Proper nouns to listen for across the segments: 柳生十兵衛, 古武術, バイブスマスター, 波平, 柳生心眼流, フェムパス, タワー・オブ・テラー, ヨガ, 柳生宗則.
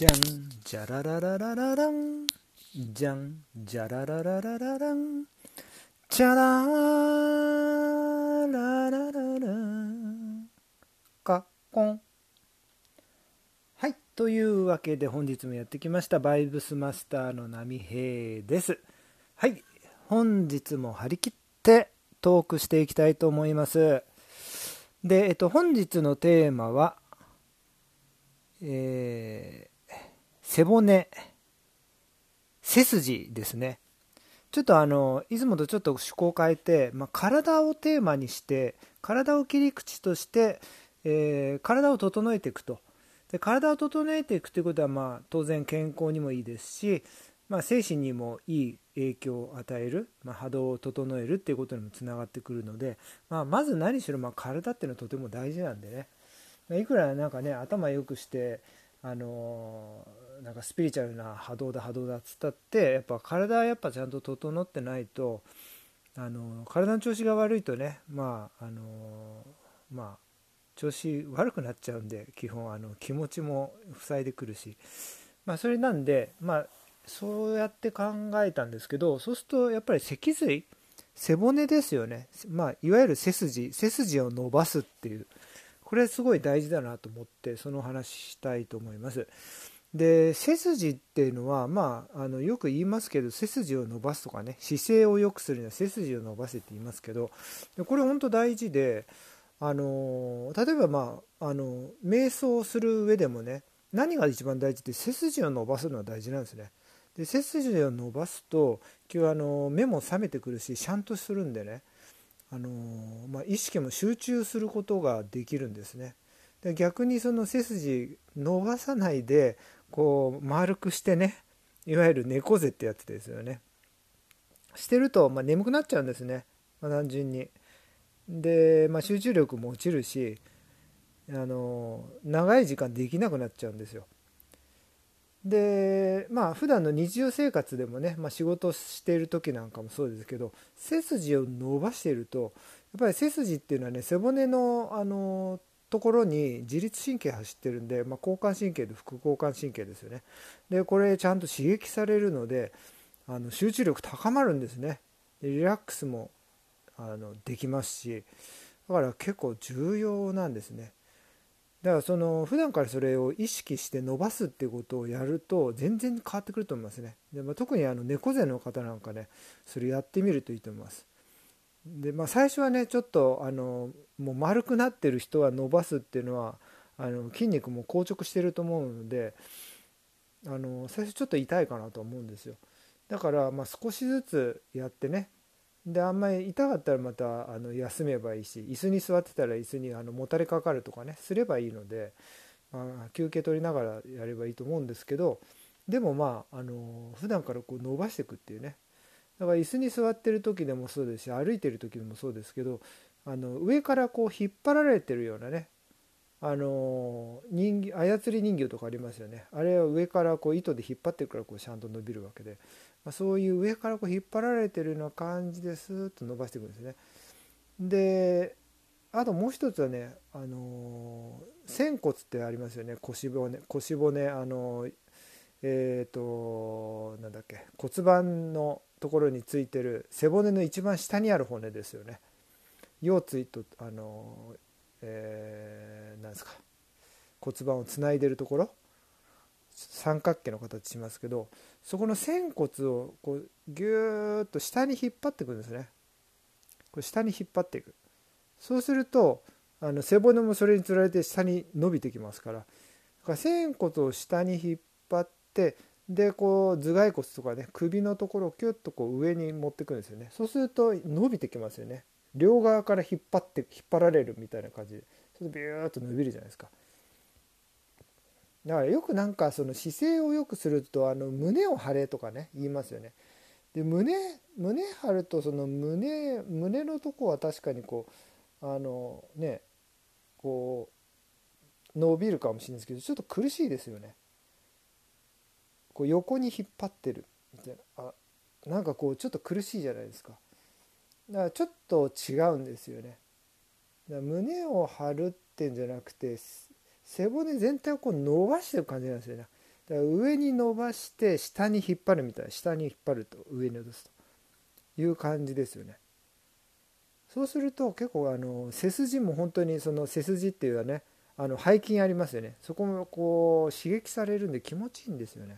じゃんじゃららららららん、じゃんじゃららららららん、じゃらららららかこん。はい、というわけで本日もやってきましたバイブスマスターの波平です。はい、本日も張り切ってトークしていきたいと思います。で、本日のテーマは、背骨、背筋ですね。ちょっといつもとちょっと趣向を変えて、体をテーマにして体を切り口として、体を整えていくと。で、体を整えていくということは、当然健康にもいいですし、精神にもいい影響を与える、波動を整えるっていうことにもつながってくるので、まず何しろ体っていうのはとても大事なんでね。いくら頭良くしてスピリチュアルな波動だっつったって、やっぱ体はちゃんと整ってないと、体の調子が悪いとね、調子悪くなっちゃうんで、基本気持ちも塞いでくるし、それなんで、そうやって考えたんですけど、そうするとやっぱり脊髄、背骨ですよね。いわゆる背筋を伸ばすっていう、これすごい大事だなと思って、その話したいと思います。で、背筋っていうのは、よく言いますけど、背筋を伸ばすとかね、姿勢を良くするには背筋を伸ばせって言いますけど、これ本当大事で、例えば瞑想をする上でもね、何が一番大事って背筋を伸ばすのは大事なんですね。で、背筋を伸ばすと目も覚めてくるし、シャンとするんでね、意識も集中することができるんですね。で、逆にその背筋伸ばさないで丸くしてね、いわゆる猫背ってやつですよね。してると、眠くなっちゃうんですね、単純に。で、集中力も落ちるし、長い時間できなくなっちゃうんですよ。で、普段の日常生活でもね、仕事している時なんかもそうですけど、背筋を伸ばしていると、やっぱり背筋っていうのはね、背骨のところに自律神経走ってるんで、交感神経と副交感神経ですよね。で、これちゃんと刺激されるので、集中力高まるんですね。で、リラックスもできますし、だから結構重要なんですね。だから普段からそれを意識して伸ばすっていうことをやると全然変わってくると思いますね。で、特に猫背の方なんかね、それやってみるといいと思います。で、最初はね、ちょっともう丸くなってる人は伸ばすっていうのは筋肉も硬直してると思うので、最初ちょっと痛いかなと思うんですよ。だから少しずつやってね。で、あんまり痛かったらまた休めばいいし、椅子に座ってたら椅子にもたれかかるとかね、すればいいので、休憩取りながらやればいいと思うんですけど、でも普段から伸ばしていくっていうね。だから椅子に座ってる時でもそうですし、歩いてる時でもそうですけど、上から引っ張られてるようなね、操り人形とかありますよね。あれは上から糸で引っ張ってるからちゃんと伸びるわけで、そういう上から引っ張られてるような感じでスーッと伸ばしていくんですね。で、あともう一つはね、仙骨ってありますよね。腰骨骨盤のところについてる背骨の一番下にある骨ですよね。腰椎と骨盤をつないでるところ、三角形の形しますけど、そこの仙骨をギューッと下に引っ張っていくんですね。下に引っ張っていく。そうすると背骨もそれにつられて下に伸びてきますから、だから仙骨を下に引っ張って、で頭蓋骨とかね、首のところをキュッと上に持っていくんですよね。そうすると伸びてきますよね。両側から引っ張られるみたいな感じで、ちょっとビューッと伸びるじゃないですか。だからよく姿勢を良くすると胸を張れとかね、言いますよね。で、胸張ると、その胸のとこは確かに伸びるかもしれないですけど、ちょっと苦しいですよね。横に引っ張ってるみたいな、ちょっと苦しいじゃないですか。だからちょっと違うんですよね。だから胸を張るってんじゃなくて、背骨全体を伸ばしてる感じなんですよね。だから上に伸ばして下に引っ張るみたいな、下に引っ張ると上に落とすという感じですよね。そうすると結構背筋も本当にその背筋っていうのはね、背筋ありますよね。そこもこう刺激されるんで気持ちいいんですよね。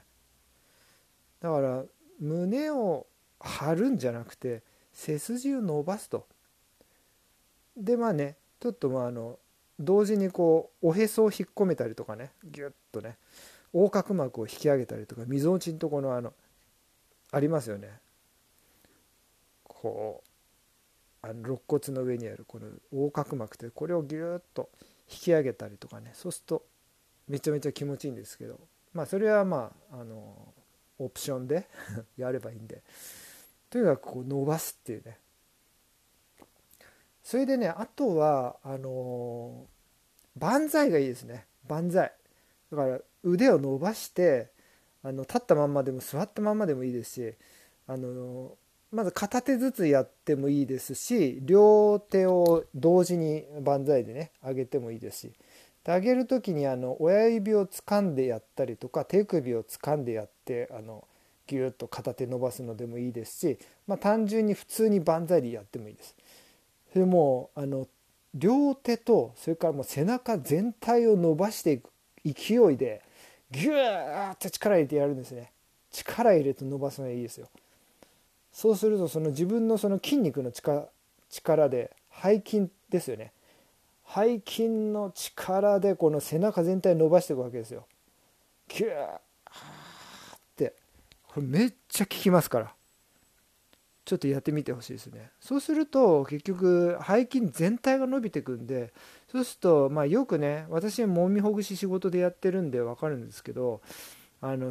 だから胸を張るんじゃなくて背筋を伸ばすと。でまあね、ちょっと同時にこうおへそを引っ込めたりとかね、ギュッとね横隔膜を引き上げたりとか、みぞおちのところのありますよね、こう肋骨の上にあるこの横隔膜という、これをギュッと引き上げたりとかね、そうするとめちゃめちゃ気持ちいいんですけど、まあそれはまあオプションでやればいいんで、とにかくこう伸ばすっていうね。それでね、あとは万歳がいいですね。万歳だから腕を伸ばして、立ったまんまでも座ったまんまでもいいですし、まず片手ずつやってもいいですし、両手を同時に万歳でね上げてもいいですし、で上げる時に親指を掴んでやったりとか、手首を掴んでやってギュッと片手伸ばすのでもいいですし、まあ、単純に普通に万歳でやってもいいです。でも両手とそれからもう背中全体を伸ばしていく勢いでギューッと力入れてやるんですね。力入れて伸ばすのがいいですよ。そうするとその自分のその筋肉の力で、背筋ですよね、背筋の力でこの背中全体伸ばしていくわけですよ。ギューッってこれめっちゃ効きますから、ちょっとやってみてほしいですね。そうすると結局背筋全体が伸びてくんで、そうするとまあよくね、私もみほぐし仕事でやってるんで分かるんですけど、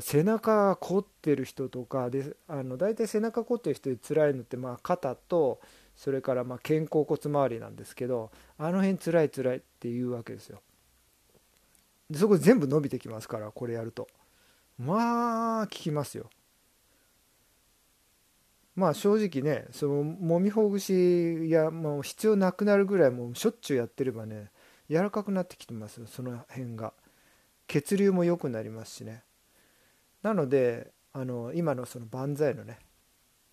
背中が凝ってる人とかで、大体背中凝ってる人で辛いのってまあ肩とそれからまあ肩甲骨周りなんですけど、辺辛いっていうわけですよ。でそこ全部伸びてきますから、これやるとまあ効きますよ。まあ正直ね、そのもみほぐしやもう必要なくなるぐらいもうしょっちゅうやってればね、柔らかくなってきてますよ。その辺が血流も良くなりますしね。なので今のその万歳のね、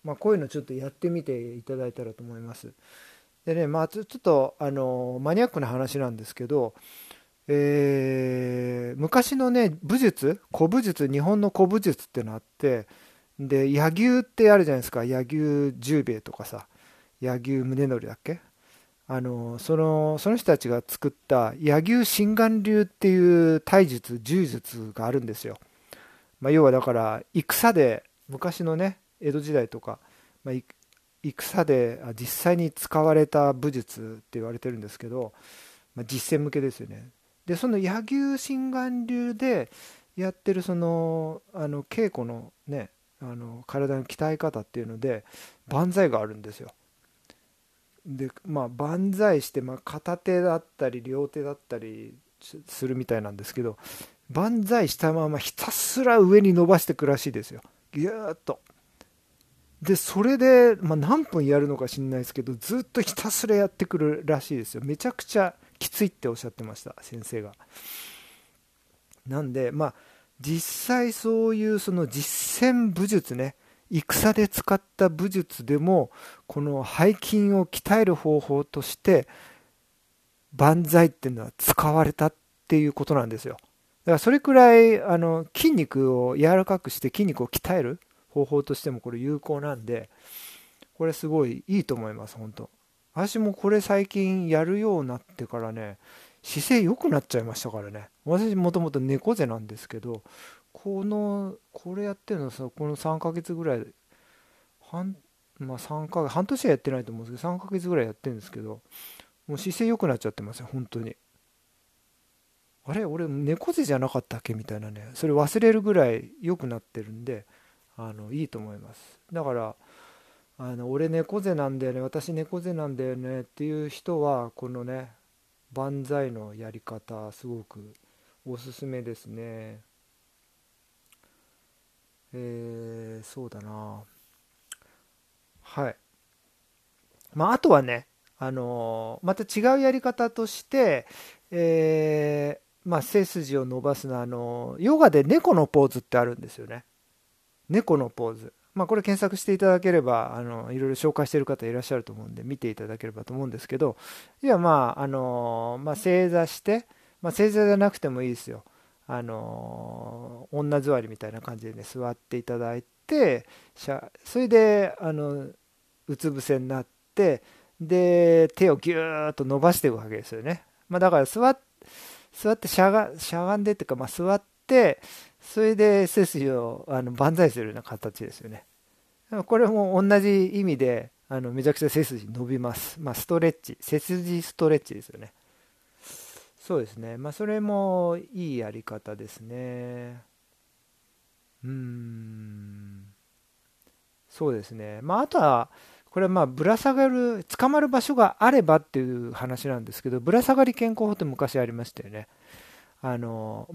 まあこういうのちょっとやってみていただいたらと思います。でね、まあちょっとマニアックな話なんですけど、昔のね武術、古武術、日本の古武術ってのあって、で柳生ってあるじゃないですか、柳生十兵衛とかさ、柳生宗則だっけ、その人たちが作った柳生心眼流っていう体術、柔術があるんですよ。まあ、要はだから戦で昔のね江戸時代とか、まあ、戦で実際に使われた武術って言われてるんですけど、まあ、実戦向けですよね。でその柳生心眼流でやってるその稽古のね体の鍛え方っていうので万歳があるんですよ。でまあ万歳して、まあ、片手だったり両手だったりするみたいなんですけど、万歳したままひたすら上に伸ばしていくらしいですよ、ギューッと。でそれで、まあ、何分やるのか知んないですけど、ずっとひたすらやってくるらしいですよ。めちゃくちゃきついっておっしゃってました、先生が。なんでまあ実際そういうその実践武術ね、戦で使った武術でもこの背筋を鍛える方法として万歳っていうのは使われたっていうことなんですよ。だからそれくらい筋肉を柔らかくして筋肉を鍛える方法としてもこれ有効なんで、これすごいいいと思います。本当私もこれ最近やるようになってからね、姿勢良くなっちゃいましたからね。私もともと猫背なんですけど、これやってるのさ、この3ヶ月ぐらい、半年はやってないと思うんですけど、3ヶ月ぐらいやってるんですけど、もう姿勢良くなっちゃってますよ、本当に。あれ俺猫背じゃなかったっけみたいなね、それ忘れるぐらい良くなってるんで、いいと思います。だから俺猫背なんだよね、私猫背なんだよねっていう人はこのね万歳のやり方すごくおすすめですね。そうだな、はい。まああとはねまた違うやり方として、まあ、背筋を伸ばすのはヨガで猫のポーズってあるんですよね。猫のポーズ、まあ、これ検索していただければいろいろ紹介している方いらっしゃると思うんで見ていただければと思うんですけど、いやまあまあ、正座して、まあ、正座じゃなくてもいいですよ。女座りみたいな感じでね座っていただいて、それでうつ伏せになって、で手をギューッと伸ばしていくわけですよね。まあ、だから座ってしゃがんでっていうか、まあ、座ってそれで背筋を万歳するような形ですよね。これも同じ意味でめちゃくちゃ背筋伸びます。まあ、ストレッチ、背筋ストレッチですよね。そうですね。まあそれもいいやり方ですね。そうですね。まああとはこれはまあぶら下がる、捕まる場所があればっていう話なんですけど、ぶら下がり健康法って昔ありましたよね。ま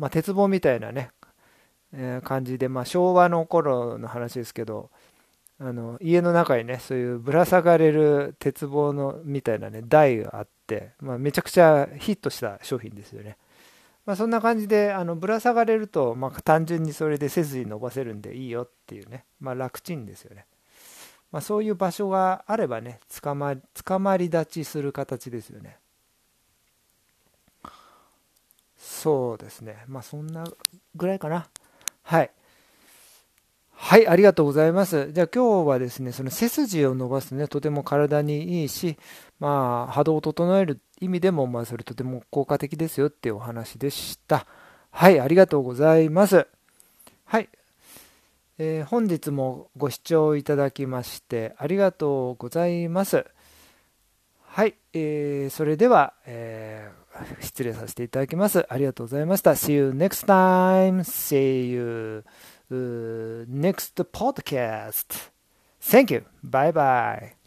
あ、鉄棒みたいなね、感じで、まあ、昭和の頃の話ですけど、家の中にねそういうぶら下がれる鉄棒のみたいなね台があって、まあ、めちゃくちゃヒットした商品ですよね。まあ、そんな感じでぶら下がれると、まあ、単純にそれで背筋伸ばせるんでいいよっていうね、まあ、楽ちんですよね。まあ、そういう場所があればねつかまり立ちする形ですよね。そうですね。まあそんなぐらいかな。はいはい、ありがとうございます。じゃあ今日はですね、その背筋を伸ばすねとても体にいいし、まあ波動を整える意味でもまあそれとても効果的ですよっていうお話でした。はい、ありがとうございます。はい、本日もご視聴いただきましてありがとうございます。はい、それでは、失礼させていただきます。ありがとうございました。 See you next time. See you next podcast. Thank you. Bye bye.